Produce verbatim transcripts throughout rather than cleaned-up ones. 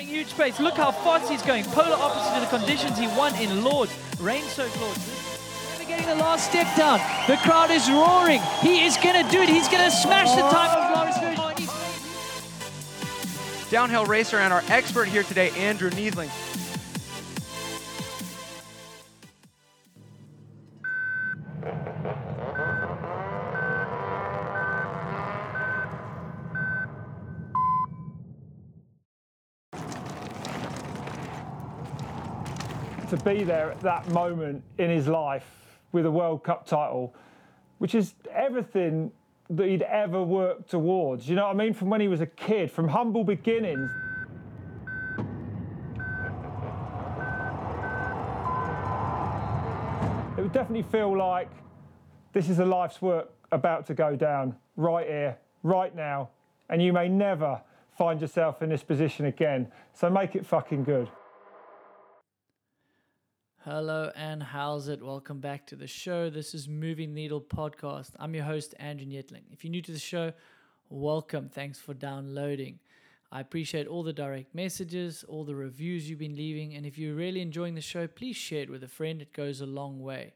clearing huge space. Look how fast he's going. Polar opposite to the conditions he won in Lords. Rain-soaked Lords. Never getting the last step down. The crowd is roaring. He is going to do it. He's going to smash the time of Lawrence Version. Downhill racer and our expert here today, Andrew Neethling. To be there at that moment in his life with a World Cup title, which is everything that he'd ever worked towards, you know what I mean? From when he was a kid, from humble beginnings. It would definitely feel like this is a life's work about to go down right here, right now, and you may never find yourself in this position again. So make it fucking good. Hello and how's it? Welcome back to the show. This is Moving Needle Podcast. I'm your host, Andrew Neethling. If you're new to the show, welcome. Thanks for downloading. I appreciate all the direct messages, all the reviews you've been leaving, and if you're really enjoying the show, please share it with a friend. It goes a long way.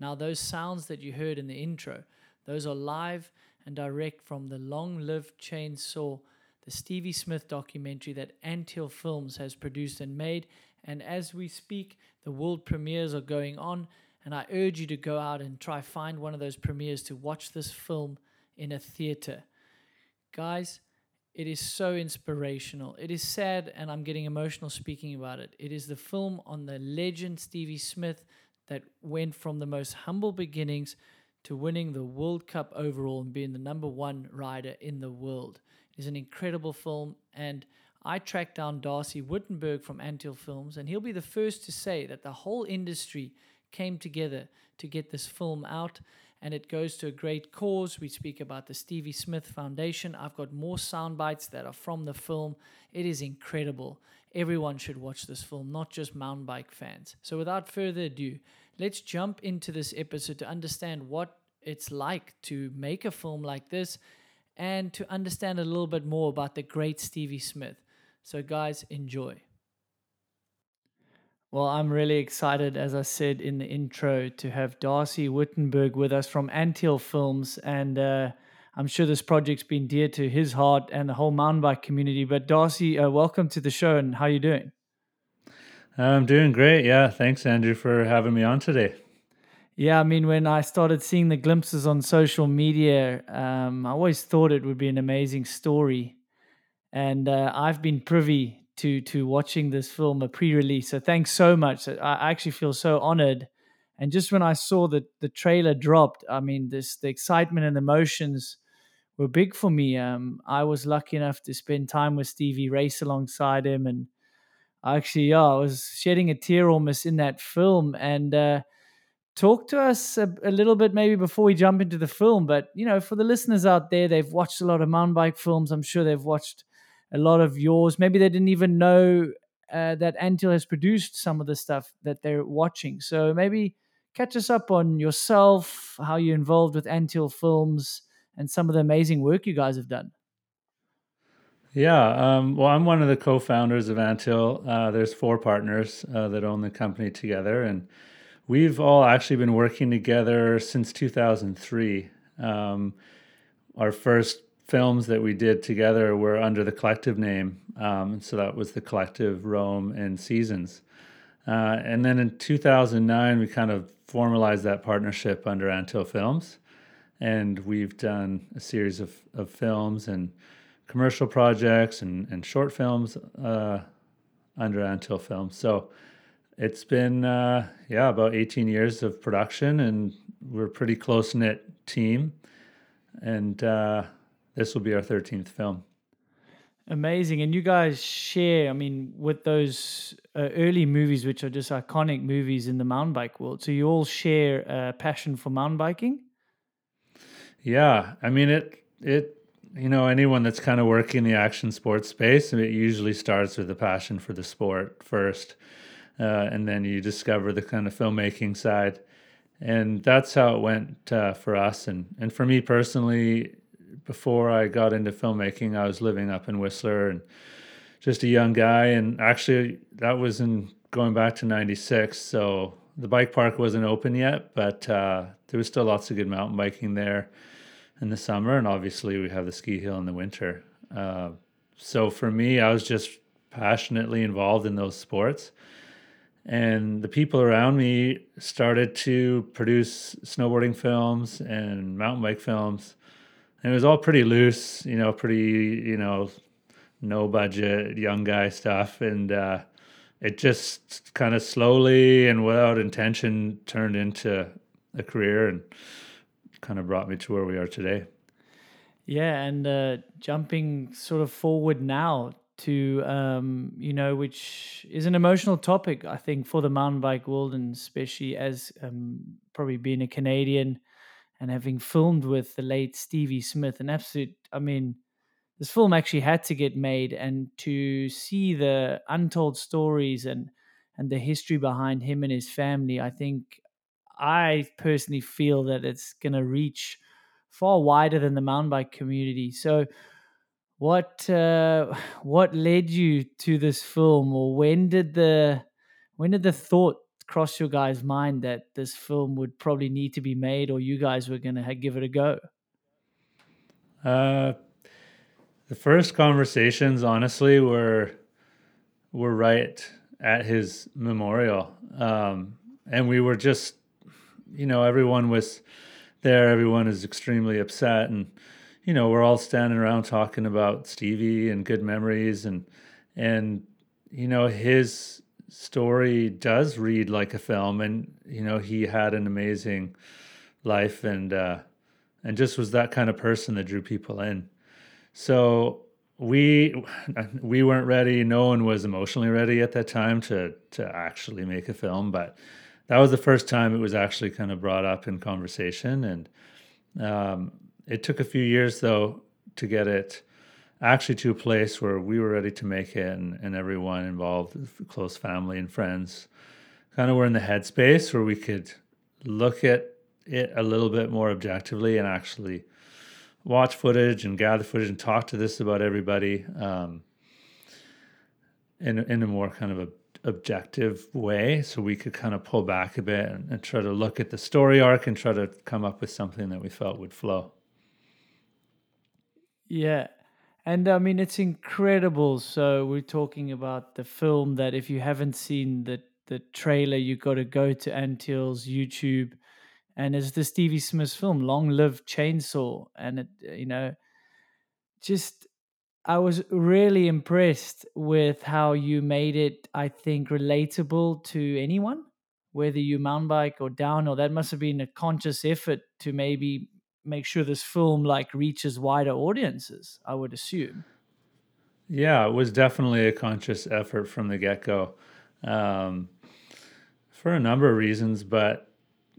Now, those sounds that you heard in the intro, those are live and direct from the Long Live Chainsaw, the Stevie Smith documentary that Anthill Films has produced and made. And as we speak, the world premieres are going on, and I urge you to go out and try find one of those premieres to watch this film in a theater. Guys, it is so inspirational. It is sad, and I'm getting emotional speaking about it. It is the film on the legend Stevie Smith that went from the most humble beginnings to winning the World Cup overall and being the number one rider in the world. It is an incredible film, and I tracked down Darcy Wittenberg from Anthill Films, and he'll be the first to say that the whole industry came together to get this film out, and it goes to a great cause. We speak about the Stevie Smith Foundation. I've got more sound bites that are from the film. It is incredible. Everyone should watch this film, not just mountain bike fans. So without further ado, let's jump into this episode to understand what it's like to make a film like this and to understand a little bit more about the great Stevie Smith. So guys, enjoy. Well, I'm really excited, as I said in the intro, to have Darcy Wittenberg with us from Anthill Films. And uh, I'm sure this project's been dear to his heart and the whole mountain bike community. But Darcy, uh, welcome to the show, and how are you doing? I'm doing great. Yeah, thanks, Andrew, for having me on today. Yeah, I mean, when I started seeing the glimpses on social media, um, I always thought it would be an amazing story. And uh, I've been privy to to watching this film, a pre-release. So thanks so much. I actually feel so honored. And just when I saw that the trailer dropped, I mean, this the excitement and emotions were big for me. Um, I was lucky enough to spend time with Stevie, race alongside him. And actually, yeah, I was shedding a tear almost in that film. And uh, talk to us a, a little bit maybe before we jump into the film. But, you know, for the listeners out there, they've watched a lot of mountain bike films. I'm sure they've watched a lot of yours. Maybe they didn't even know uh, that Anthill has produced some of the stuff that they're watching. So maybe catch us up on yourself, how you're involved with Anthill Films, and some of the amazing work you guys have done. Yeah, um, well, I'm one of the co-founders of Anthill. Uh, there's four partners uh, that own the company together, and we've all actually been working together since two thousand three. Um, our first films that we did together were under the collective name. Um, so that was the collective Rome and Seasons. Uh, and then in two thousand nine, we kind of formalized that partnership under Anthill Films. And we've done a series of, of films and commercial projects and, and short films uh, under Anthill Films. So it's been, uh, yeah, about eighteen years of production, and we're a pretty close-knit team. And uh this will be our thirteenth film. Amazing. And you guys share, I mean, with those uh, early movies, which are just iconic movies in the mountain bike world. So you all share a passion for mountain biking? Yeah. I mean, it, it, you know, anyone that's kind of working in the action sports space, it usually starts with a passion for the sport first. Uh, and then you discover the kind of filmmaking side. And that's how it went uh, for us. And, and for me personally, before I got into filmmaking, I was living up in Whistler and just a young guy. And actually, that was in going back to ninety-six. So the bike park wasn't open yet, but uh, there was still lots of good mountain biking there in the summer. And obviously, we have the ski hill in the winter. Uh, so for me, I was just passionately involved in those sports. And the people around me started to produce snowboarding films and mountain bike films. And it was all pretty loose, you know, pretty, you know, no budget, young guy stuff. And uh, it just kind of slowly and without intention turned into a career and kind of brought me to where we are today. Yeah, and uh, jumping sort of forward now to, um, you know, which is an emotional topic, I think, for the mountain bike world, and especially as um, probably being a Canadian and having filmed with the late Stevie Smith. An absolute, I mean, this film actually had to get made, and to see the untold stories and, and the history behind him and his family, I think I personally feel that it's going to reach far wider than the mountain bike community. So What uh, what led you to this film, or when did the when did the thought cross your guys' mind that this film would probably need to be made, or you guys were going to give it a go? Uh, the first conversations, honestly, were were right at his memorial, um, and we were just, you know, everyone was there. Everyone is extremely upset, and you know, we're all standing around talking about Stevie and good memories, and, and, you know, his story does read like a film, and, you know, he had an amazing life and, uh, and just was that kind of person that drew people in. So we, we weren't ready. No one was emotionally ready at that time to, to actually make a film, but that was the first time it was actually kind of brought up in conversation. And, um, it took a few years, though, to get it actually to a place where we were ready to make it, and, and everyone involved, close family and friends, kind of were in the headspace where we could look at it a little bit more objectively and actually watch footage and gather footage and talk to this about everybody um, in, in a more kind of a, objective way, so we could kind of pull back a bit and, and try to look at the story arc and try to come up with something that we felt would flow. Yeah. And I mean, it's incredible. So we're talking about the film that if you haven't seen the, the trailer, you got to go to Anthill's YouTube. And it's the Stevie Smith film, Long Live Chainsaw. And, it, you know, just, I was really impressed with how you made it, I think, relatable to anyone, whether you mountain bike or down, or that must have been a conscious effort to maybe make sure this film like reaches wider audiences, I would assume. Yeah, it was definitely a conscious effort from the get-go, um, for a number of reasons, but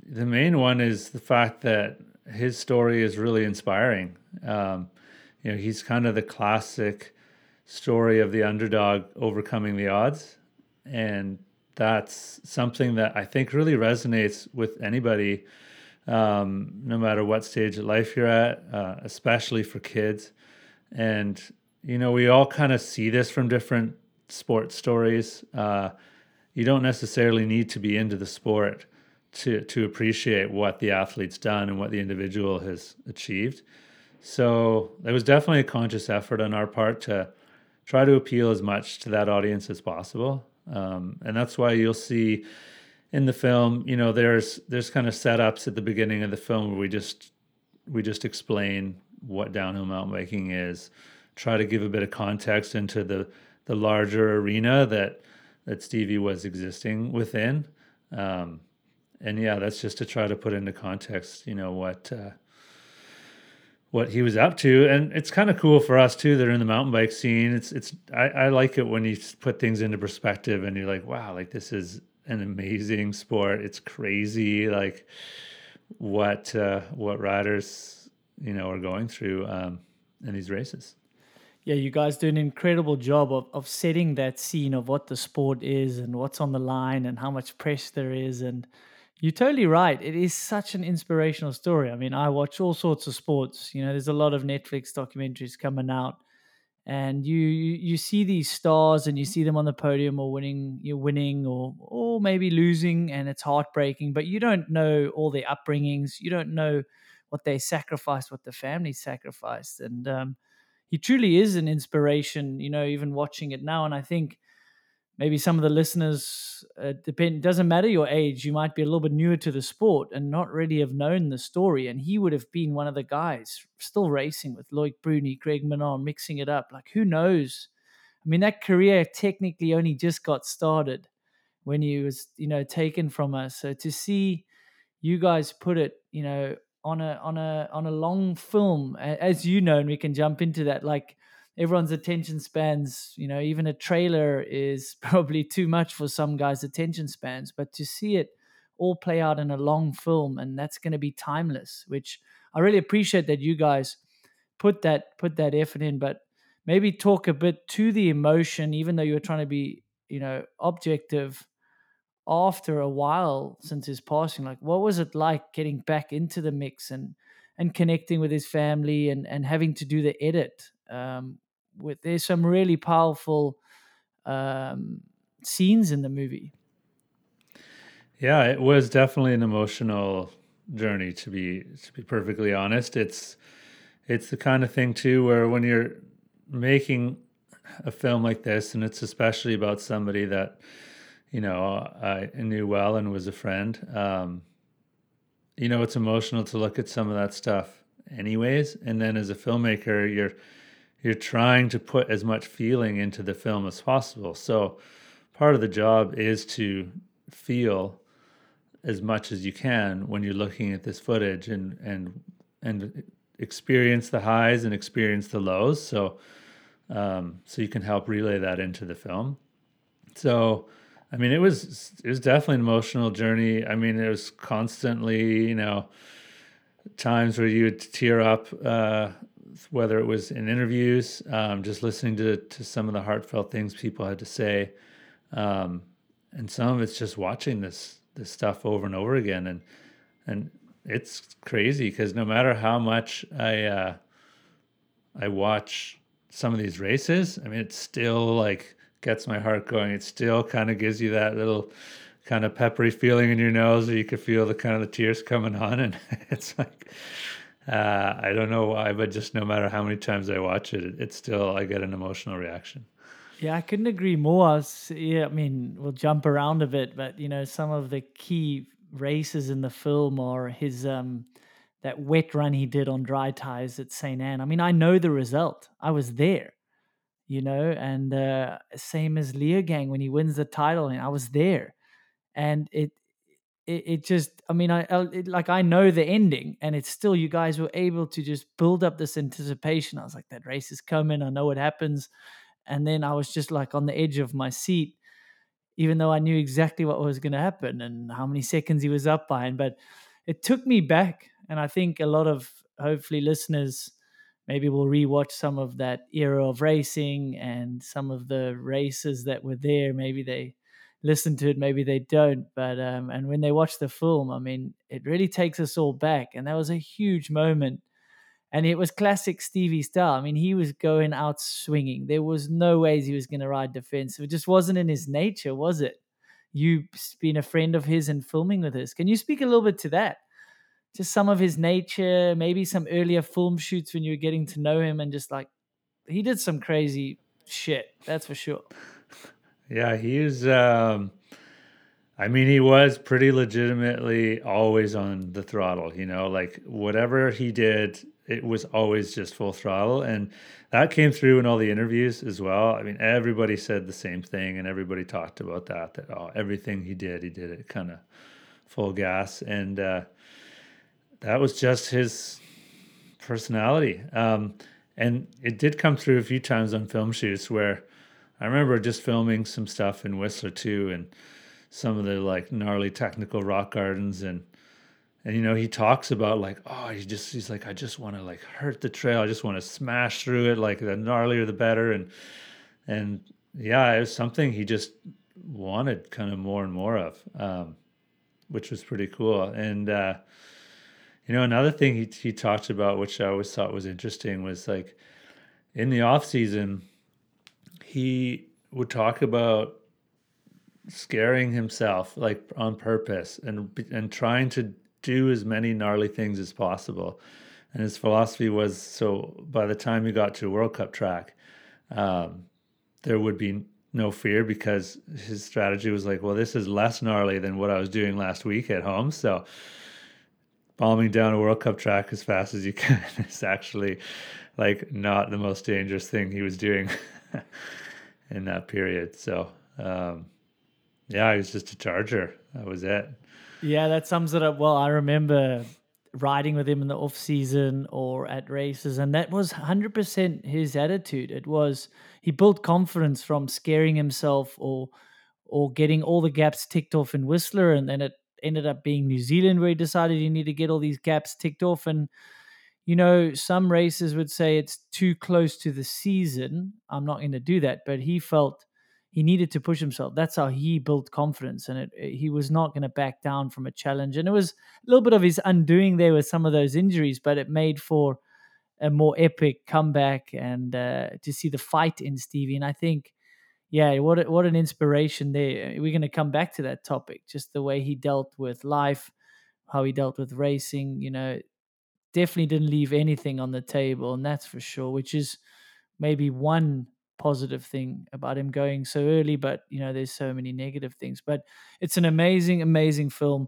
the main one is the fact that his story is really inspiring. Um, you know, he's kind of the classic story of the underdog overcoming the odds, and that's something that I think really resonates with anybody, Um, no matter what stage of life you're at, uh, especially for kids. And, you know, we all kind of see this from different sports stories. Uh, you don't necessarily need to be into the sport to, to appreciate what the athlete's done and what the individual has achieved. So it was definitely a conscious effort on our part to try to appeal as much to that audience as possible. Um, and that's why you'll see in the film, you know, there's there's kind of setups at the beginning of the film where we just we just explain what downhill mountain biking is, try to give a bit of context into the the larger arena that that Stevie was existing within, um, and yeah, that's just to try to put into context, you know, what uh, what he was up to. And it's kind of cool for us too that are in the mountain bike scene. It's it's I, I like it when you put things into perspective and you're like, wow, like this is an amazing sport. It's crazy, like what uh, what riders, you know, are going through um, in these races. Yeah, you guys do an incredible job of, of setting that scene of what the sport is and what's on the line and how much pressure there is. And you're totally right. It is such an inspirational story. I mean, I watch all sorts of sports. You know, there's a lot of Netflix documentaries coming out, And you, you you see these stars and you see them on the podium or winning, you're winning or or maybe losing, and it's heartbreaking, but you don't know all their upbringings. You don't know what they sacrificed, what the family sacrificed. And um, he truly is an inspiration, you know, even watching it now. And I think maybe some of the listeners, uh, depend, doesn't matter your age, you might be a little bit newer to the sport and not really have known the story. And he would have been one of the guys still racing with Loïc Bruni, Greg Minnaar, mixing it up. Like, who knows? I mean, that career technically only just got started when he was, you know, taken from us. So to see you guys put it, you know, on a on a on a long film, as you know, and we can jump into that, like, everyone's attention spans, you know, even a trailer is probably too much for some guys' attention spans, but to see it all play out in a long film, and that's going to be timeless, which I really appreciate that you guys put that, put that effort in. But maybe talk a bit to the emotion, even though you were trying to be, you know, objective after a while since his passing. Like, what was it like getting back into the mix and, and connecting with his family and, and having to do the edit? Um, with there's some really powerful um, scenes in the movie. Yeah, it was definitely an emotional journey, to be to be perfectly honest. It's it's the kind of thing too where when you're making a film like this, and it's especially about somebody that, you know, I knew well and was a friend. Um, you know, it's emotional to look at some of that stuff, anyways. And then as a filmmaker, you're You're trying to put as much feeling into the film as possible. So part of the job is to feel as much as you can when you're looking at this footage, and and and experience the highs and experience the lows. So um, so you can help relay that into the film. So, I mean, it was it was definitely an emotional journey. I mean, it was constantly, you know, times where you would tear up, uh, whether it was in interviews, um, just listening to, to some of the heartfelt things people had to say. Um, and some of it's just watching this, this stuff over and over again. And, and it's crazy because no matter how much I, uh, I watch some of these races, I mean, it still like gets my heart going. It still kind of gives you that little kind of peppery feeling in your nose, or you could feel the kind of the tears coming on. And it's like, Uh, I don't know why, but just no matter how many times I watch it, it, it's still, I get an emotional reaction. Yeah, I couldn't agree more. I was, yeah, I mean, we'll jump around a bit, but you know, some of the key races in the film are his, um, that wet run he did on dry tires at Saint Anne. I mean, I know the result. I was there, you know, and uh, same as Leogang when he wins the title, and I was there. And it, It, it just, I mean, I it, like I know the ending, and it's still, you guys were able to just build up this anticipation. I was like, that race is coming. I know what happens. And then I was just like on the edge of my seat, even though I knew exactly what was going to happen and how many seconds he was up by. And, but it took me back. And I think a lot of hopefully listeners maybe will rewatch some of that era of racing and some of the races that were there. Maybe they listen to it, maybe they don't, but um and when they watch the film, I mean, it really takes us all back. And that was a huge moment, and it was classic Stevie style. I mean, he was going out swinging. There was no ways he was going to ride defensive. It just wasn't in his nature, was it? You being a friend of his and filming with us, can you speak a little bit to that, just some of his nature, maybe some earlier film shoots when you were getting to know him, and just like, he did some crazy shit, that's for sure. Yeah, he is, um, I mean, he was pretty legitimately always on the throttle, you know, like whatever he did, it was always just full throttle. And that came through in all the interviews as well. I mean, everybody said the same thing, and everybody talked about that, that oh, everything he did, he did it kind of full gas. And uh, that was just his personality. Um, and it did come through a few times on film shoots where, I remember just filming some stuff in Whistler too, and some of the like gnarly technical rock gardens, and and you know, he talks about like, oh, he just he's like, I just want to like hurt the trail, I just want to smash through it, like the gnarlier the better, and and yeah, it was something he just wanted kind of more and more of, um, which was pretty cool. And uh, you know, another thing he he talked about, which I always thought was interesting, was like, in the off season, he would talk about scaring himself, like on purpose, and and trying to do as many gnarly things as possible. And his philosophy was, so by the time he got to World Cup track, um, there would be no fear, because his strategy was like, well, this is less gnarly than what I was doing last week at home. So bombing down a World Cup track as fast as you can is actually like not the most dangerous thing he was doing in that period. So, um, yeah, I was just a charger. That was it. Yeah, that sums it up well. I remember riding with him in the off season or at races, and that was one hundred percent his attitude. It was, he built confidence from scaring himself or or getting all the gaps ticked off in Whistler, and then it ended up being New Zealand where he decided you need to get all these gaps ticked off. And, you know, some racers would say it's too close to the season, I'm not going to do that, but he felt he needed to push himself. That's how he built confidence, and it, it, he was not going to back down from a challenge. And it was a little bit of his undoing there with some of those injuries, but it made for a more epic comeback and uh, to see the fight in Stevie. And I think, yeah, what what an inspiration there. We're going to come back to that topic, just the way he dealt with life, how he dealt with racing. You know, definitely didn't leave anything on the table, and that's for sure, which is maybe one positive thing about him going so early, but you know, there's so many negative things. But it's an amazing, amazing film,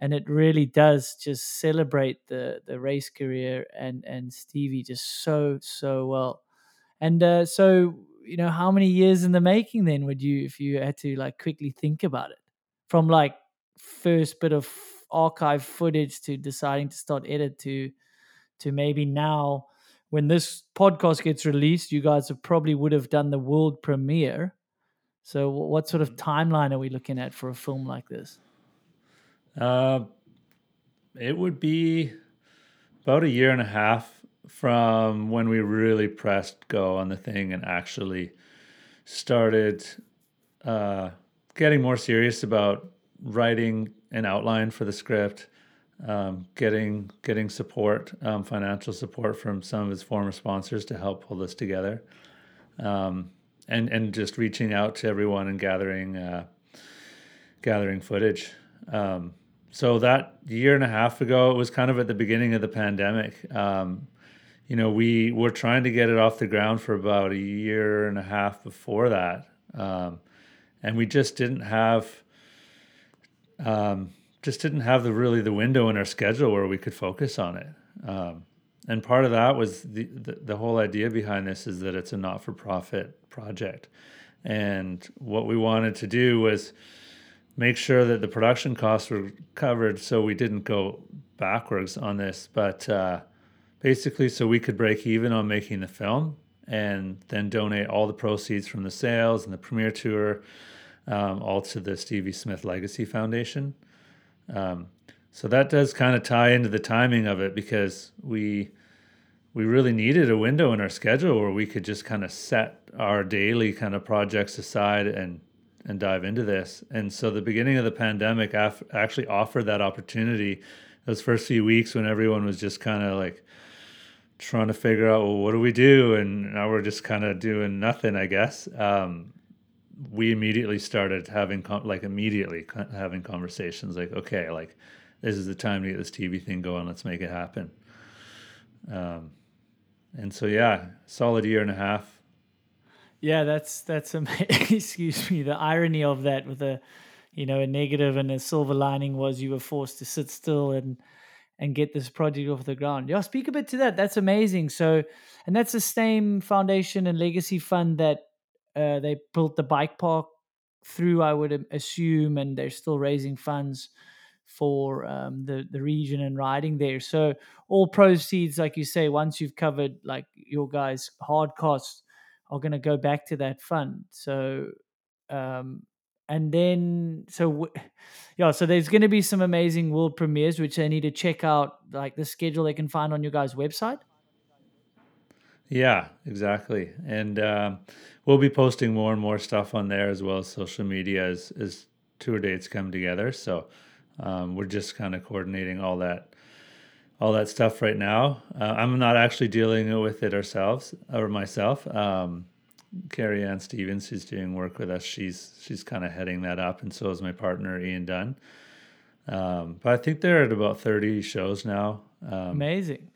and it really does just celebrate the the race career and and Stevie just so so well. And uh, so, you know, how many years in the making then would you, if you had to like quickly think about it, from like first bit of archive footage to deciding to start edit to to maybe now? When this podcast gets released, you guys have probably would have done the world premiere. So what sort of timeline are we looking at for a film like this? Uh, it would be about a year and a half from when we really pressed go on the thing and actually started uh, getting more serious about writing an outline for the script. Um, getting getting support, um, financial support from some of his former sponsors to help pull this together, um, and and just reaching out to everyone and gathering uh, gathering footage. Um, so that year and a half ago, it was kind of at the beginning of the pandemic. Um, you know, we were trying to get it off the ground for about a year and a half before that, um, and we just didn't have. Um, just didn't have the really the window in our schedule where we could focus on it. Um, and part of that was the, the the whole idea behind this is that it's a not-for-profit project. And what we wanted to do was make sure that the production costs were covered so we didn't go backwards on this, but uh, basically so we could break even on making the film and then donate all the proceeds from the sales and the premiere tour um, all to the Stevie Smith Legacy Foundation. Um, so that does kind of tie into the timing of it, because we we really needed a window in our schedule where we could just kind of set our daily kind of projects aside and and dive into this. And so the beginning of the pandemic af- actually offered that opportunity. Those first few weeks when everyone was just kind of like trying to figure out, well, what do we do? And now we're just kind of doing nothing, I guess. Um, we immediately started having like immediately having conversations like, okay, like this is the time to get this T V thing going. Let's make it happen. Um, and so, yeah, solid year and a half. Yeah, that's, that's, am- excuse me, the irony of that with a, you know, a negative and a silver lining was you were forced to sit still and, and get this project off the ground. Yeah. Speak a bit to that. That's amazing. So, and that's the same foundation and legacy fund that, Uh, they built the bike park through, I would assume, and they're still raising funds for um, the, the region and riding there. So all proceeds, like you say, once you've covered like your guys' hard costs, are going to go back to that fund. So, um, and then, so w- yeah, so there's going to be some amazing world premieres, which they need to check out, like the schedule they can find on your guys' website. Yeah, exactly. And um, we'll be posting more and more stuff on there as well as social media as, as tour dates come together. So um, we're just kind of coordinating all that all that stuff right now. Uh, I'm not actually dealing with it ourselves or myself. Um, Carrie Ann Stevens, who's doing work with us, she's she's kind of heading that up, and so is my partner Ian Dunn. Um, but I think they're at about thirty shows now. Um, Amazing.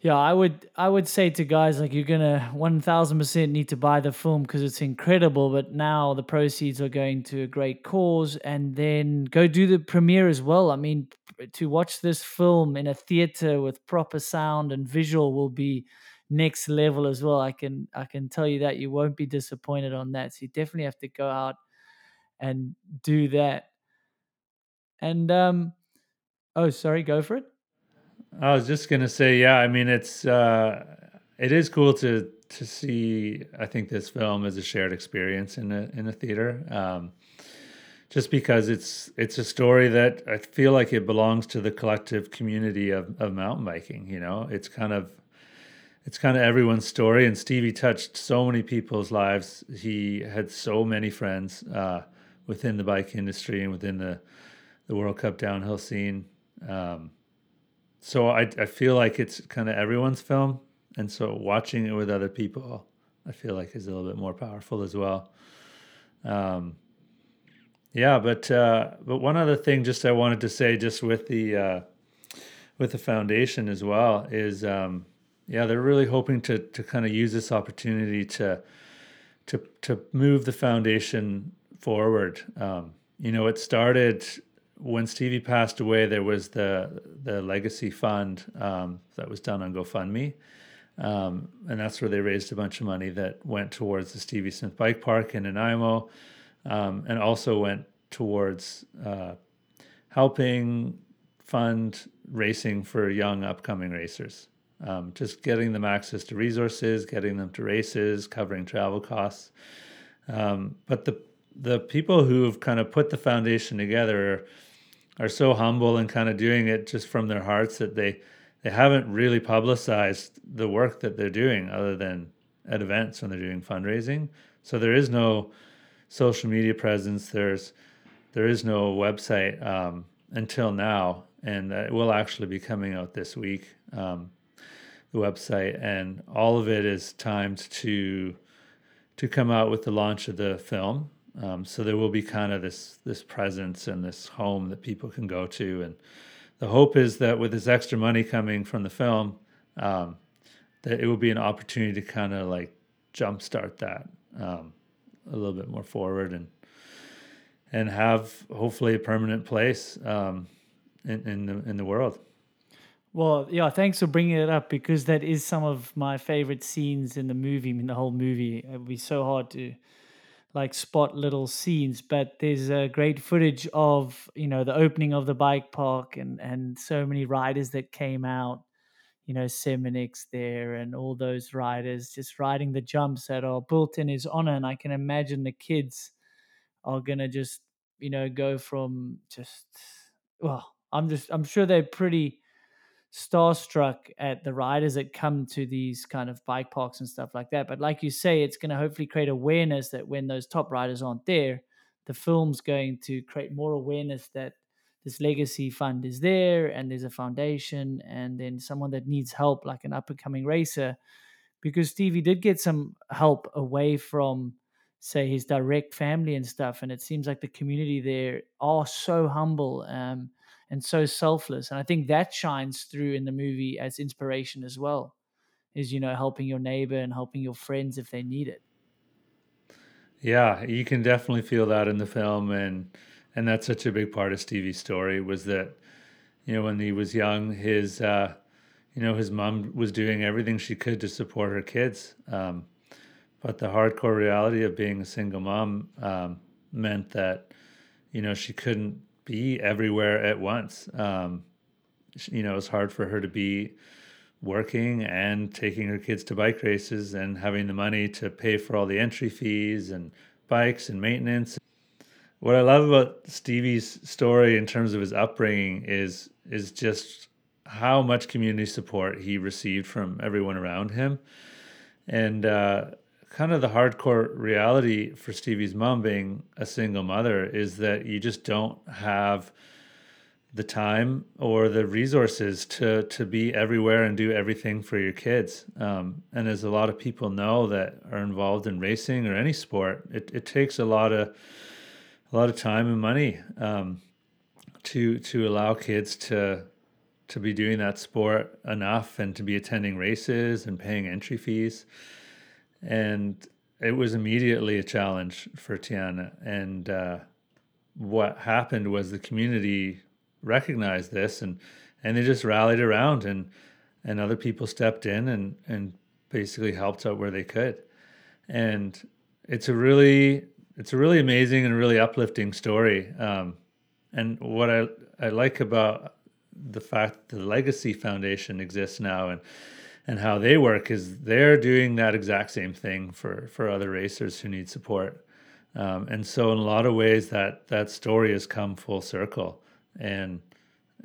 Yeah, I would I would say to guys, like, you're going to one thousand percent need to buy the film because it's incredible, but now the proceeds are going to a great cause, and then go do the premiere as well. I mean, to watch this film in a theater with proper sound and visual will be next level as well. I can I can tell you that you won't be disappointed on that. So you definitely have to go out and do that. And, um, oh, sorry, go for it. I was just gonna say, yeah. I mean, it's uh, it is cool to to see. I think this film is a shared experience in a in a theater, um, just because it's it's a story that I feel like it belongs to the collective community of, of mountain biking. You know, it's kind of it's kind of everyone's story. And Stevie touched so many people's lives. He had so many friends uh, within the bike industry and within the the World Cup downhill scene. Um, So I, I feel like it's kind of everyone's film, and so watching it with other people, I feel like is a little bit more powerful as well. Um, yeah, but uh, but one other thing, just I wanted to say, just with the uh, with the foundation as well, is um, yeah, they're really hoping to to kind of use this opportunity to to to move the foundation forward. Um, you know, it started. When Stevie passed away, there was the the legacy fund um, that was done on GoFundMe, um, and that's where they raised a bunch of money that went towards the Stevie Smith Bike Park in Nanaimo, um, and also went towards uh, helping fund racing for young upcoming racers, um, just getting them access to resources, getting them to races, covering travel costs. Um, but the the people who have kind of put the foundation together are so humble and kind of doing it just from their hearts that they, they haven't really publicized the work that they're doing other than at events when they're doing fundraising. So there is no social media presence. There's, there is no website um, until now, and it will actually be coming out this week, um, the website, and all of it is timed to, to come out with the launch of the film. Um, so there will be kind of this this presence and this home that people can go to, and the hope is that with this extra money coming from the film, um, that it will be an opportunity to kind of like jumpstart that um, a little bit more forward, and and have hopefully a permanent place um, in in the in the world. Well, yeah, thanks for bringing it up, because that is some of my favorite scenes in the movie. I mean, the whole movie, it would be so hard to. Like spot little scenes, but there's a uh, great footage of, you know, the opening of the bike park, and, and so many riders that came out, you know, Semenyk there and all those riders just riding the jumps that are built in his honor. And I can imagine the kids are going to just, you know, go from just, well, I'm just, I'm sure they're pretty starstruck at the riders that come to these kind of bike parks and stuff like that. But like you say, it's going to hopefully create awareness that when those top riders aren't there, the film's going to create more awareness that this legacy fund is there, and there's a foundation, and then someone that needs help, like an up-and-coming racer, because Stevie did get some help away from, say, his direct family and stuff, and it seems like the community there are so humble um and so selfless. And I think that shines through in the movie as inspiration as well, is, you know, helping your neighbor and helping your friends if they need it. Yeah, you can definitely feel that in the film. And, and that's such a big part of Stevie's story, was that, you know, when he was young, his, uh, you know, his mom was doing everything she could to support her kids. Um, but the hardcore reality of being a single mom um, meant that, you know, she couldn't be everywhere at once. Um, you know, it's hard for her to be working and taking her kids to bike races and having the money to pay for all the entry fees and bikes and maintenance. What I love about Stevie's story in terms of his upbringing is is just how much community support he received from everyone around him. And uh, kind of the hardcore reality for Stevie's mom being a single mother is that you just don't have the time or the resources to to be everywhere and do everything for your kids. Um, and as a lot of people know that are involved in racing or any sport, it, it takes a lot of a lot of time and money um, to to allow kids to to be doing that sport enough and to be attending races and paying entry fees. And it was immediately a challenge for Tiana. And uh, what happened was the community recognized this, and and they just rallied around, and and other people stepped in and and basically helped out where they could. And it's a really it's a really amazing and really uplifting story. Um, and what I I like about the fact that the Legacy Foundation exists now and and how they work is they're doing that exact same thing for for other racers who need support. Um, and so in a lot of ways that that story has come full circle. And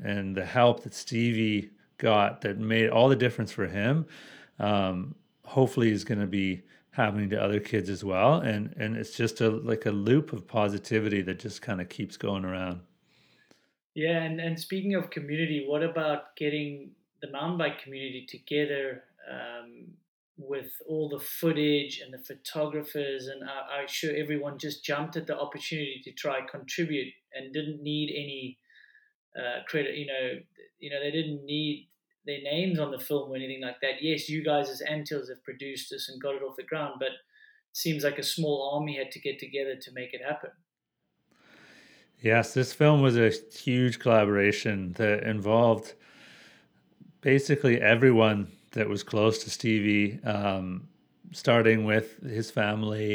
and the help that Stevie got that made all the difference for him, um, hopefully is going to be happening to other kids as well. And and it's just a like a loop of positivity that just kind of keeps going around. Yeah, and, and speaking of community, what about getting the mountain bike community together um, with all the footage and the photographers? And I, I'm sure everyone just jumped at the opportunity to try contribute and didn't need any Uh, credit, you know, you know, they didn't need their names on the film or anything like that. Yes, you guys as Antilles have produced this and got it off the ground, but it seems like a small army had to get together to make it happen. Yes, this film was a huge collaboration that involved basically everyone that was close to Stevie, um, starting with his family,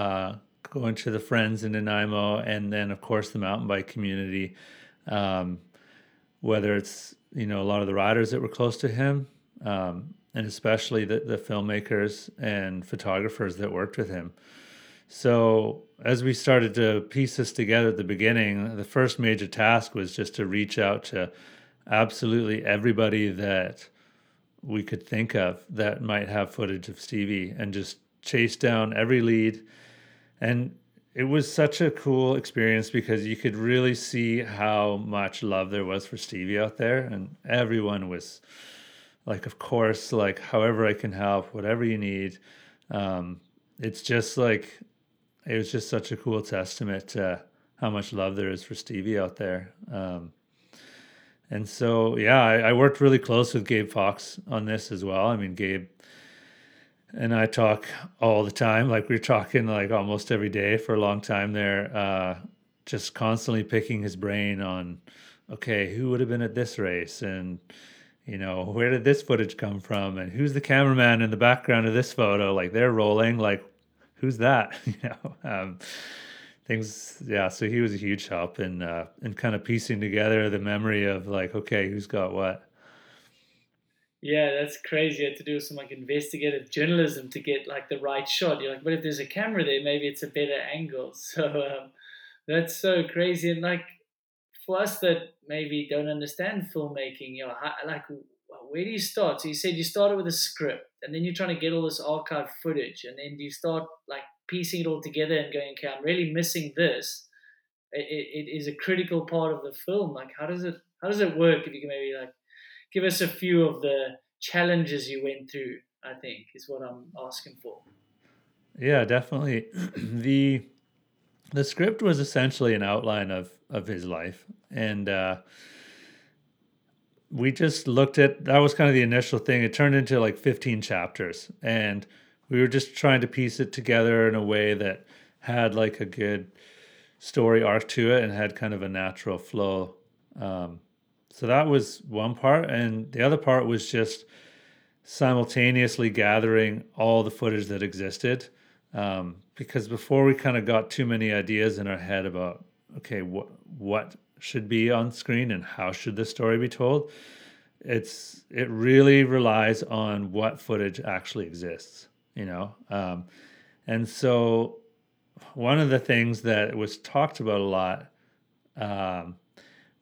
uh, going to the friends in Nanaimo, and then, of course, the mountain bike community. Um, whether it's, you know, a lot of the riders that were close to him, um, and especially the, the filmmakers and photographers that worked with him. So as we started to piece this together at the beginning, the first major task was just to reach out to absolutely everybody that we could think of that might have footage of Stevie and just chase down every lead. And it was such a cool experience because you could really see how much love there was for Stevie out there. And everyone was like, of course, like, however I can help, whatever you need. Um, it's just like, it was just such a cool testament to how much love there is for Stevie out there. Um, and so, yeah, I, I worked really close with Gabe Fox on this as well. I mean, Gabe and I talk all the time, like we're talking like almost every day for a long time there, uh, just constantly picking his brain on, okay, who would have been at this race? And, you know, where did this footage come from? And who's the cameraman in the background of this photo? Like they're rolling, like, who's that? You know, um, things, yeah. So he was a huge help in, uh, in kind of piecing together the memory of like, okay, who's got what? Yeah, that's crazy. I had to do some like investigative journalism to get like the right shot. You're like, but if there's a camera there, maybe it's a better angle. So um, that's so crazy. And like for us that maybe don't understand filmmaking, you know, how, like where do you start? So you said you started with a script, and then you're trying to get all this archive footage, and then you start like piecing it all together and going, okay, I'm really missing this. It, it, it is a critical part of the film. Like, how does it how does it work? If you can maybe like give us a few of the challenges you went through, I think, is what I'm asking for. Yeah, definitely. The the script was essentially an outline of, of his life. And uh, we just looked at, that was kind of the initial thing. It turned into like fifteen chapters. And we were just trying to piece it together in a way that had like a good story arc to it and had kind of a natural flow. Um So that was one part. And the other part was just simultaneously gathering all the footage that existed. Um, because before we kind of got too many ideas in our head about, okay, what what should be on screen and how should the story be told? It's it really relies on what footage actually exists, you know? Um, and so one of the things that was talked about a lot, um,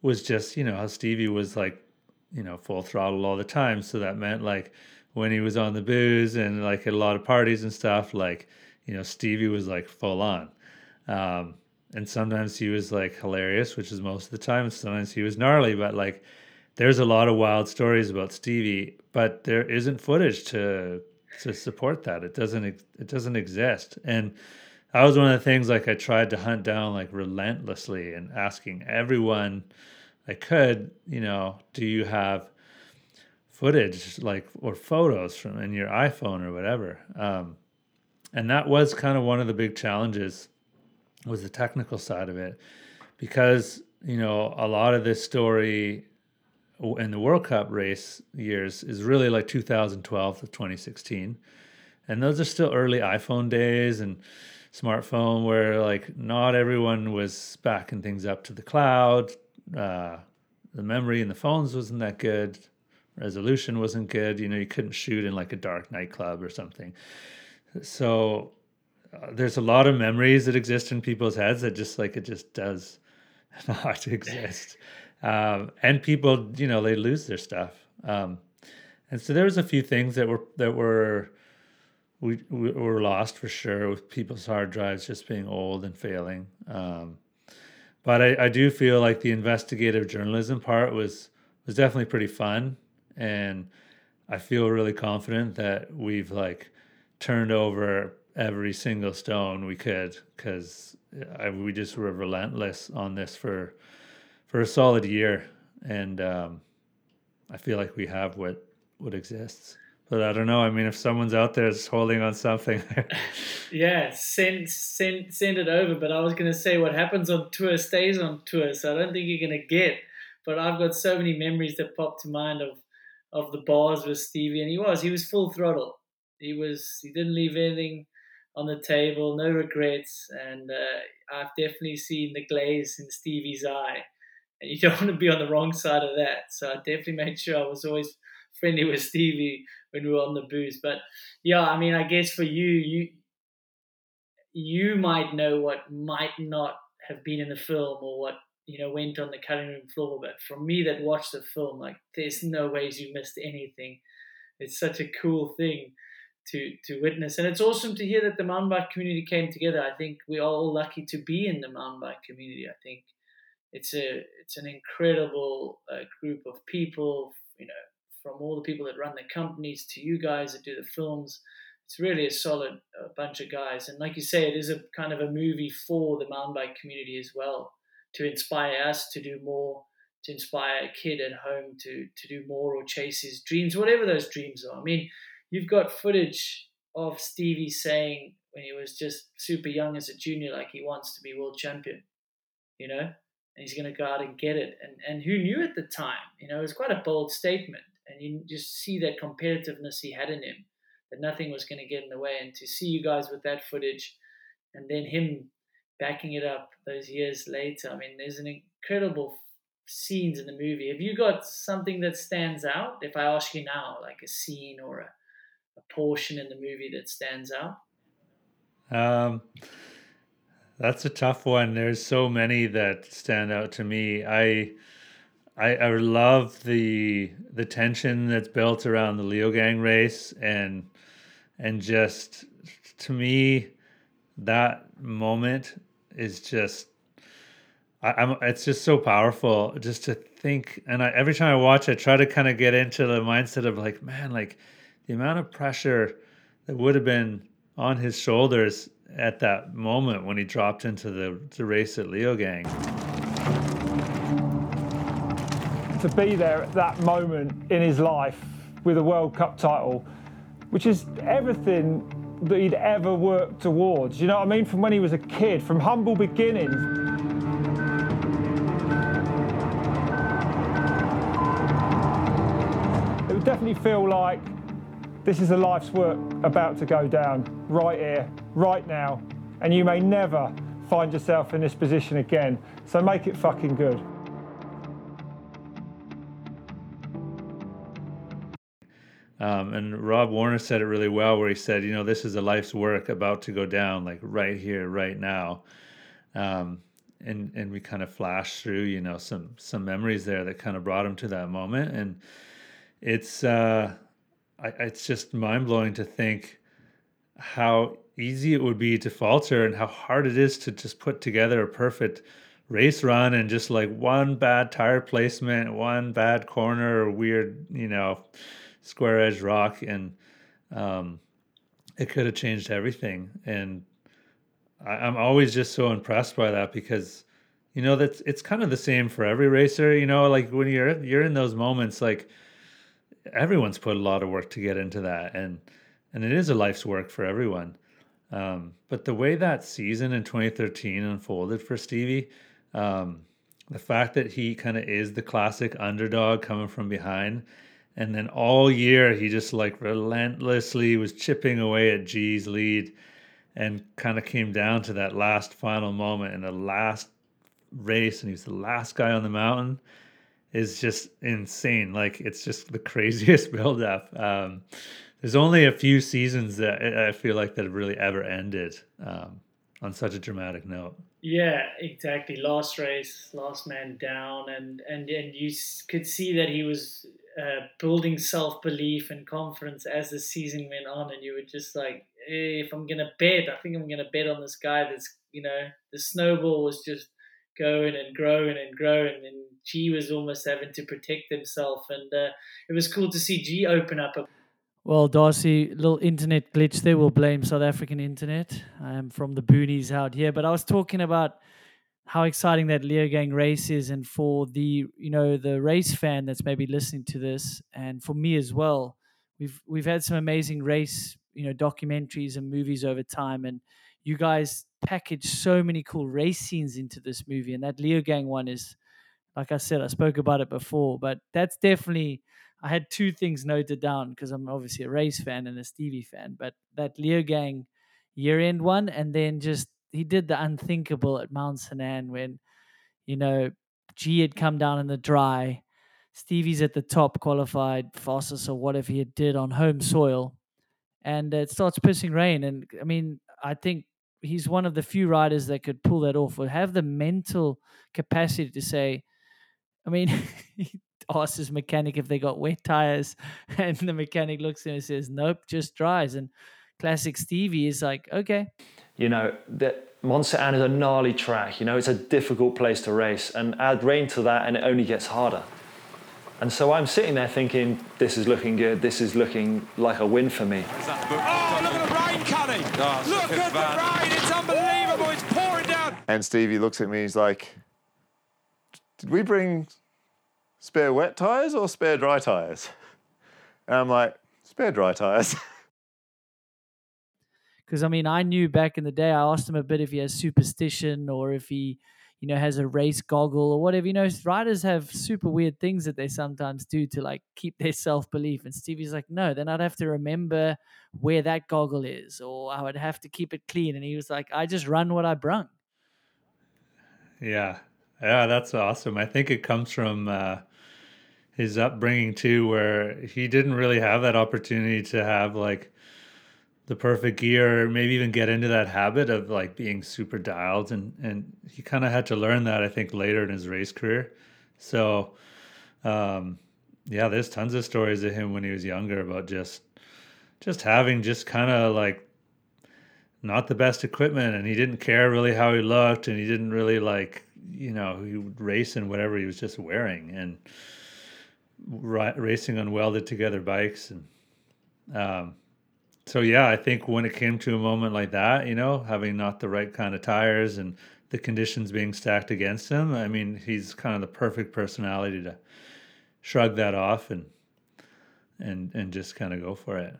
was just, you know, how Stevie was like, you know, full throttle all the time. So that meant like when he was on the booze and like at a lot of parties and stuff, like, you know, Stevie was like full on. Um, And sometimes he was like hilarious, which is most of the time. And sometimes he was gnarly, but like there's a lot of wild stories about Stevie, but there isn't footage to to support that. It doesn't it doesn't exist. And that was one of the things like I tried to hunt down like relentlessly and asking everyone I could, you know, do you have footage like or photos from in your iPhone or whatever? Um, and that was kind of one of the big challenges was the technical side of it, because, you know, a lot of this story in the World Cup race years is really like two thousand twelve to twenty sixteen. And those are still early iPhone days and smartphone where like not everyone was backing things up to the cloud. Uh, the memory in the phones wasn't that good. Resolution wasn't good. You know, you couldn't shoot in like a dark nightclub or something. So uh, there's a lot of memories that exist in people's heads that just like, it just does not exist. Um, and people, you know, they lose their stuff. Um, and so there was a few things that were, that were, we, we were lost for sure with people's hard drives just being old and failing. Um, but I, I do feel like the investigative journalism part was, was definitely pretty fun. And I feel really confident that we've like turned over every single stone we could, because we just were relentless on this for, for a solid year. And um, I feel like we have what, what exists. But I don't know. I mean, if someone's out there is holding on something. yeah, send send send it over. But I was going to say what happens on tour stays on tour. So I don't think you're going to get. But I've got so many memories that pop to mind of of the bars with Stevie. And he was. He was full throttle. He was. He didn't leave anything on the table. No regrets. And uh, I've definitely seen the glaze in Stevie's eye. And you don't want to be on the wrong side of that. So I definitely made sure I was always friendly with Stevie when we were on the booze. But yeah, I mean, I guess for you, you you might know what might not have been in the film or what, you know, went on the cutting room floor. But for me that watched the film, like there's no ways you missed anything. It's such a cool thing to, to witness. And it's awesome to hear that the mountain bike community came together. I think we are all lucky to be in the mountain bike community. I think it's a it's an incredible uh, group of people, you know, from all the people that run the companies to you guys that do the films. It's really a solid uh, bunch of guys. And like you say, it is a kind of a movie for the mountain bike community as well, to inspire us to do more, to inspire a kid at home to, to do more or chase his dreams, whatever those dreams are. I mean, you've got footage of Stevie saying when he was just super young as a junior, like he wants to be world champion, you know, and he's going to go out and get it. And, and who knew at the time, you know, it was quite a bold statement. And you just see that competitiveness he had in him, that nothing was going to get in the way. And to see you guys with that footage and then him backing it up those years later, I mean, there's an incredible scenes in the movie. Have you got something that stands out? If I ask you now, like a scene or a, a portion in the movie that stands out? Um, that's a tough one. There's so many that stand out to me. I... I, I love the the tension that's built around the Leogang race, and and just to me that moment is just I, I'm it's just so powerful just to think. And I, every time I watch, I try to kind of get into the mindset of like, man, like the amount of pressure that would have been on his shoulders at that moment when he dropped into the, the race at Leogang. To be there at that moment in his life with a World Cup title, which is everything that he'd ever worked towards, you know what I mean? From when he was a kid, from humble beginnings. It would definitely feel like this is a life's work about to go down, right here, right now, and you may never find yourself in this position again, so make it fucking good. Um, and Rob Warner said it really well, where he said, you know, this is a life's work about to go down, like right here, right now. Um, and, and we kind of flashed through, you know, some, some memories there that kind of brought him to that moment. And it's, uh, I, it's just mind blowing to think how easy it would be to falter and how hard it is to just put together a perfect race run, and just like one bad tire placement, one bad corner, or weird, you know, square edge rock, and um, it could have changed everything. And I, I'm always just so impressed by that, because, you know, that's, it's kind of the same for every racer, you know, like when you're, you're in those moments, like everyone's put a lot of work to get into that, and, and it is a life's work for everyone. Um, but the way that season in twenty thirteen unfolded for Stevie, um, the fact that he kind of is the classic underdog coming from behind, and then all year he just like relentlessly was chipping away at G's lead, and kind of came down to that last final moment in the last race, and he was the last guy on the mountain, is just insane. Like, it's just the craziest buildup. Um, there's only a few seasons that I feel like that have really ever ended um, on such a dramatic note. Yeah, exactly. Last race, last man down, and and, and you could see that he was uh, building self-belief and confidence as the season went on, and you were just like, hey, if I'm going to bet, I think I'm going to bet on this guy that's, you know, the snowball was just going and growing and growing, and G was almost having to protect himself, and uh, it was cool to see G open up. A- Well, Darcy, little internet glitch there. We'll blame South African internet. I am from the boonies out here. But I was talking about how exciting that Leogang race is, and for the, you know, the race fan that's maybe listening to this, and for me as well, we've we've had some amazing race, you know, documentaries and movies over time, and you guys package so many cool race scenes into this movie, and that Leogang one is, like I said, I spoke about it before, but that's definitely... I had two things noted down because I'm obviously a race fan and a Stevie fan, but that Leogang year-end one, and then just he did the unthinkable at Mont-Sainte-Anne when, you know, G had come down in the dry, Stevie's at the top, qualified fastest or whatever he did on home soil, and it starts pissing rain. And, I mean, I think he's one of the few riders that could pull that off or have the mental capacity to say, I mean... asks his mechanic if they got wet tires, and the mechanic looks at him and says, nope, just dries. And classic Stevie is like, okay. You know, Mont-Sainte-Anne is a gnarly track. You know, it's a difficult place to race, and add rain to that and it only gets harder. And so I'm sitting there thinking, this is looking good. This is looking like a win for me. Oh, look at the rain, Cuddy. Oh, look at bad. the rain. It's unbelievable. It's pouring down. And Stevie looks at me, he's like, did we bring... spare wet tyres or spare dry tyres? And I'm like, spare dry tyres. Because, I mean, I knew back in the day, I asked him a bit if he has superstition or if he, you know, has a race goggle or whatever. You know, riders have super weird things that they sometimes do to, like, keep their self-belief. And Stevie's like, no, then I'd have to remember where that goggle is, or I would have to keep it clean. And he was like, I just run what I brung. Yeah. Yeah, that's awesome. I think it comes from... Uh... his upbringing too, where he didn't really have that opportunity to have like the perfect gear, or maybe even get into that habit of like being super dialed. And, and he kind of had to learn that, I think, later in his race career. So um, yeah, there's tons of stories of him when he was younger about just, just having just kind of like not the best equipment, and he didn't care really how he looked, and he didn't really like, you know, he would race in whatever he was just wearing. And racing on welded together bikes, and um so yeah, I think when it came to a moment like that, you know, having not the right kind of tires and the conditions being stacked against him, I mean, he's kind of the perfect personality to shrug that off and and and just kind of go for it.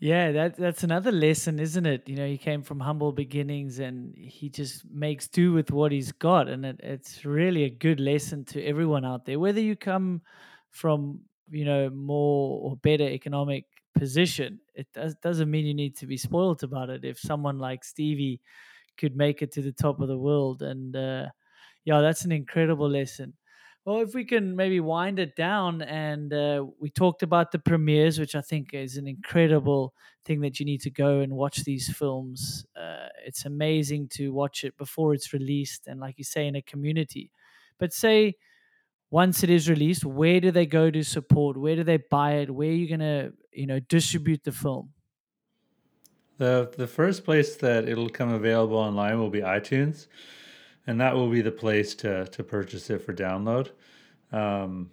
Yeah, that that's another lesson, isn't it? You know, he came from humble beginnings, and he just makes do with what he's got, and it, it's really a good lesson to everyone out there, whether you come from, you know, more or better economic position. It does, doesn't mean you need to be spoiled about it. If someone like Stevie could make it to the top of the world, and uh, yeah, that's an incredible lesson. Well, if we can maybe wind it down, and uh, we talked about the premieres, which I think is an incredible thing that you need to go and watch these films. Uh, it's amazing to watch it before it's released, and like you say, in a community. But say, once it is released, where do they go to support? Where do they buy it? Where are you going to, you know, distribute the film? The the first place that it'll come available online will be iTunes, and that will be the place to to purchase it for download. Um,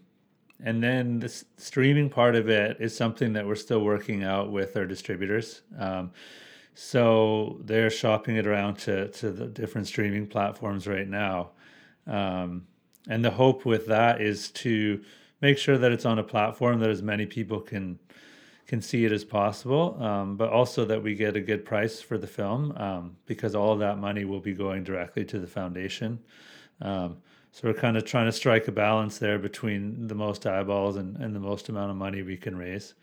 and then the s- streaming part of it is something that we're still working out with our distributors. Um, so they're shopping it around to to the different streaming platforms right now. Um, and the hope with that is to make sure that it's on a platform that as many people can can see it as possible, um, but also that we get a good price for the film, um, because all of that money will be going directly to the foundation. Um, so we're kind of trying to strike a balance there between the most eyeballs and, and the most amount of money we can raise.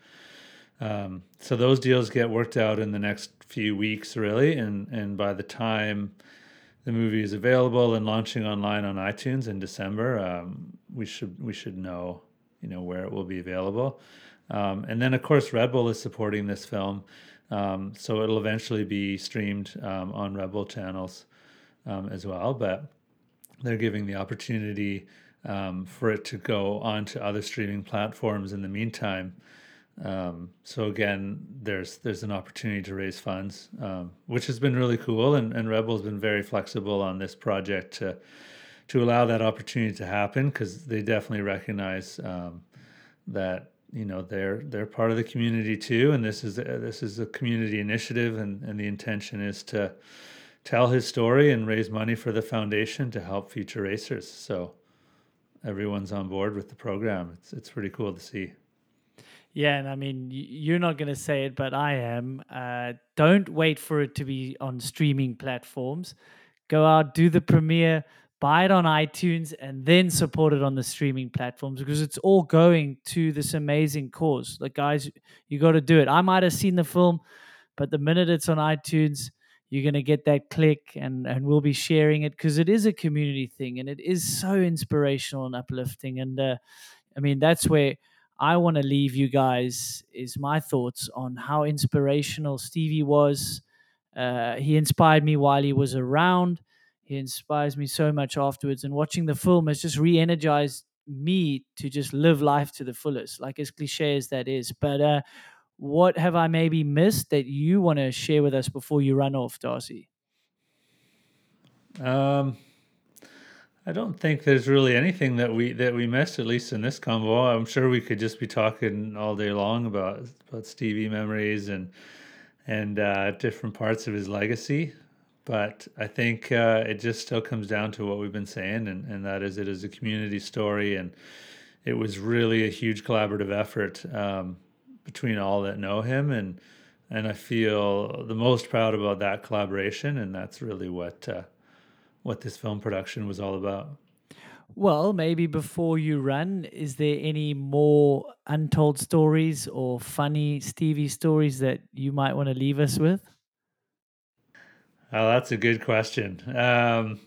Um, so those deals get worked out in the next few weeks, really, and, and by the time the movie is available and launching online on iTunes in December, um, we should we should know, you know, where it will be available. Um, and then, of course, Red Bull is supporting this film, um, so it'll eventually be streamed um, on Red Bull channels um, as well. But they're giving the opportunity um, for it to go onto other streaming platforms in the meantime. Um, so again, there's there's an opportunity to raise funds, um, which has been really cool. And, and Red Bull's been very flexible on this project to to allow that opportunity to happen, because they definitely recognize um, that. You know, they're they're part of the community too, and this is a, this is a community initiative, and, and the intention is to tell his story and raise money for the foundation to help future racers. So everyone's on board with the program. It's it's pretty cool to see. Yeah, and I mean, you're not going to say it, but I am. Uh, don't wait for it to be on streaming platforms. Go out, do the premiere, buy it on iTunes, and then support it on the streaming platforms, because it's all going to this amazing cause. Like, guys, you got to do it. I might have seen the film, but the minute it's on iTunes, you're going to get that click, and, and we'll be sharing it, because it is a community thing, and it is so inspirational and uplifting. And, uh, I mean, that's where I want to leave you guys, is my thoughts on how inspirational Stevie was. Uh, he inspired me while he was around. He inspires me so much afterwards, and watching the film has just re-energized me to just live life to the fullest, like as cliche as that is. But uh, what have I maybe missed that you want to share with us before you run off, Darcy? Um, I don't think there's really anything that we that we missed, at least in this convo. I'm sure we could just be talking all day long about about Stevie memories and and uh, different parts of his legacy. But I think uh, it just still comes down to what we've been saying, and, and that is it is a community story, and it was really a huge collaborative effort um, between all that know him, and and I feel the most proud about that collaboration, and that's really what uh, what this film production was all about. Well, maybe before you run, is there any more untold stories or funny Stevie stories that you might want to leave us with? Oh, that's a good question. Um,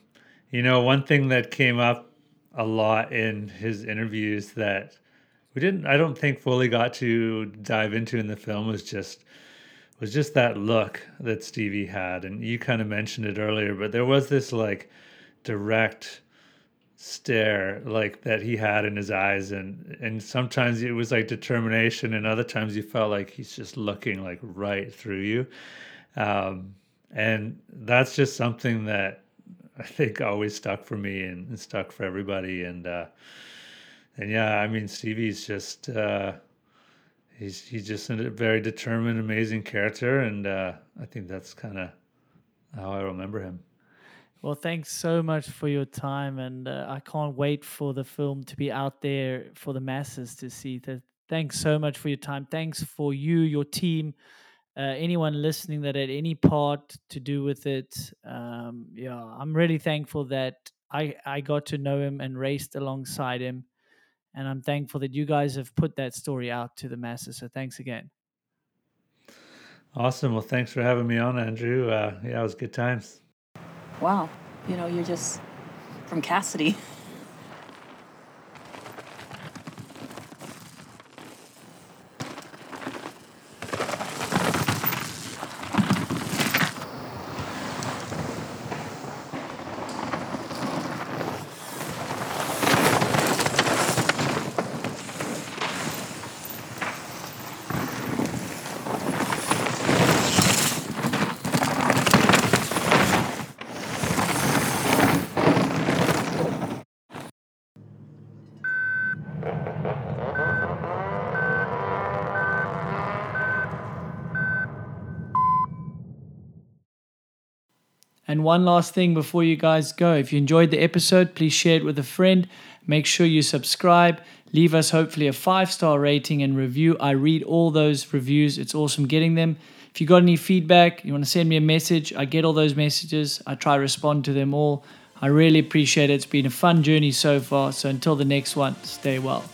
you know, one thing that came up a lot in his interviews that we didn't, I don't think fully got to dive into in the film was just, was just that look that Stevie had. And you kind of mentioned it earlier, but there was this like direct stare like that he had in his eyes. And, and sometimes it was like determination, and other times you felt like he's just looking like right through you. Um, And that's just something that I think always stuck for me and, and stuck for everybody. And, uh, and yeah, I mean, Stevie's just, uh, he's, he's just a very determined, amazing character. And, uh, I think that's kind of how I remember him. Well, thanks so much for your time. And, uh, I can't wait for the film to be out there for the masses to see. Thanks so much for your time. Thanks for you, your team. Uh, anyone listening that had any part to do with it, um, yeah, I'm really thankful that I, I got to know him and raced alongside him. And I'm thankful that you guys have put that story out to the masses. So thanks again. Awesome. Well, thanks for having me on, Andrew. Uh, yeah, it was good times. Wow. You know, you're just from Cassidy. And one last thing before you guys go, if you enjoyed the episode, please share it with a friend. Make sure you subscribe. Leave us hopefully a five-star rating and review. I read all those reviews. It's awesome getting them. If you got any feedback, you want to send me a message, I get all those messages. I try to respond to them all. I really appreciate it. It's been a fun journey so far. So until the next one, stay well.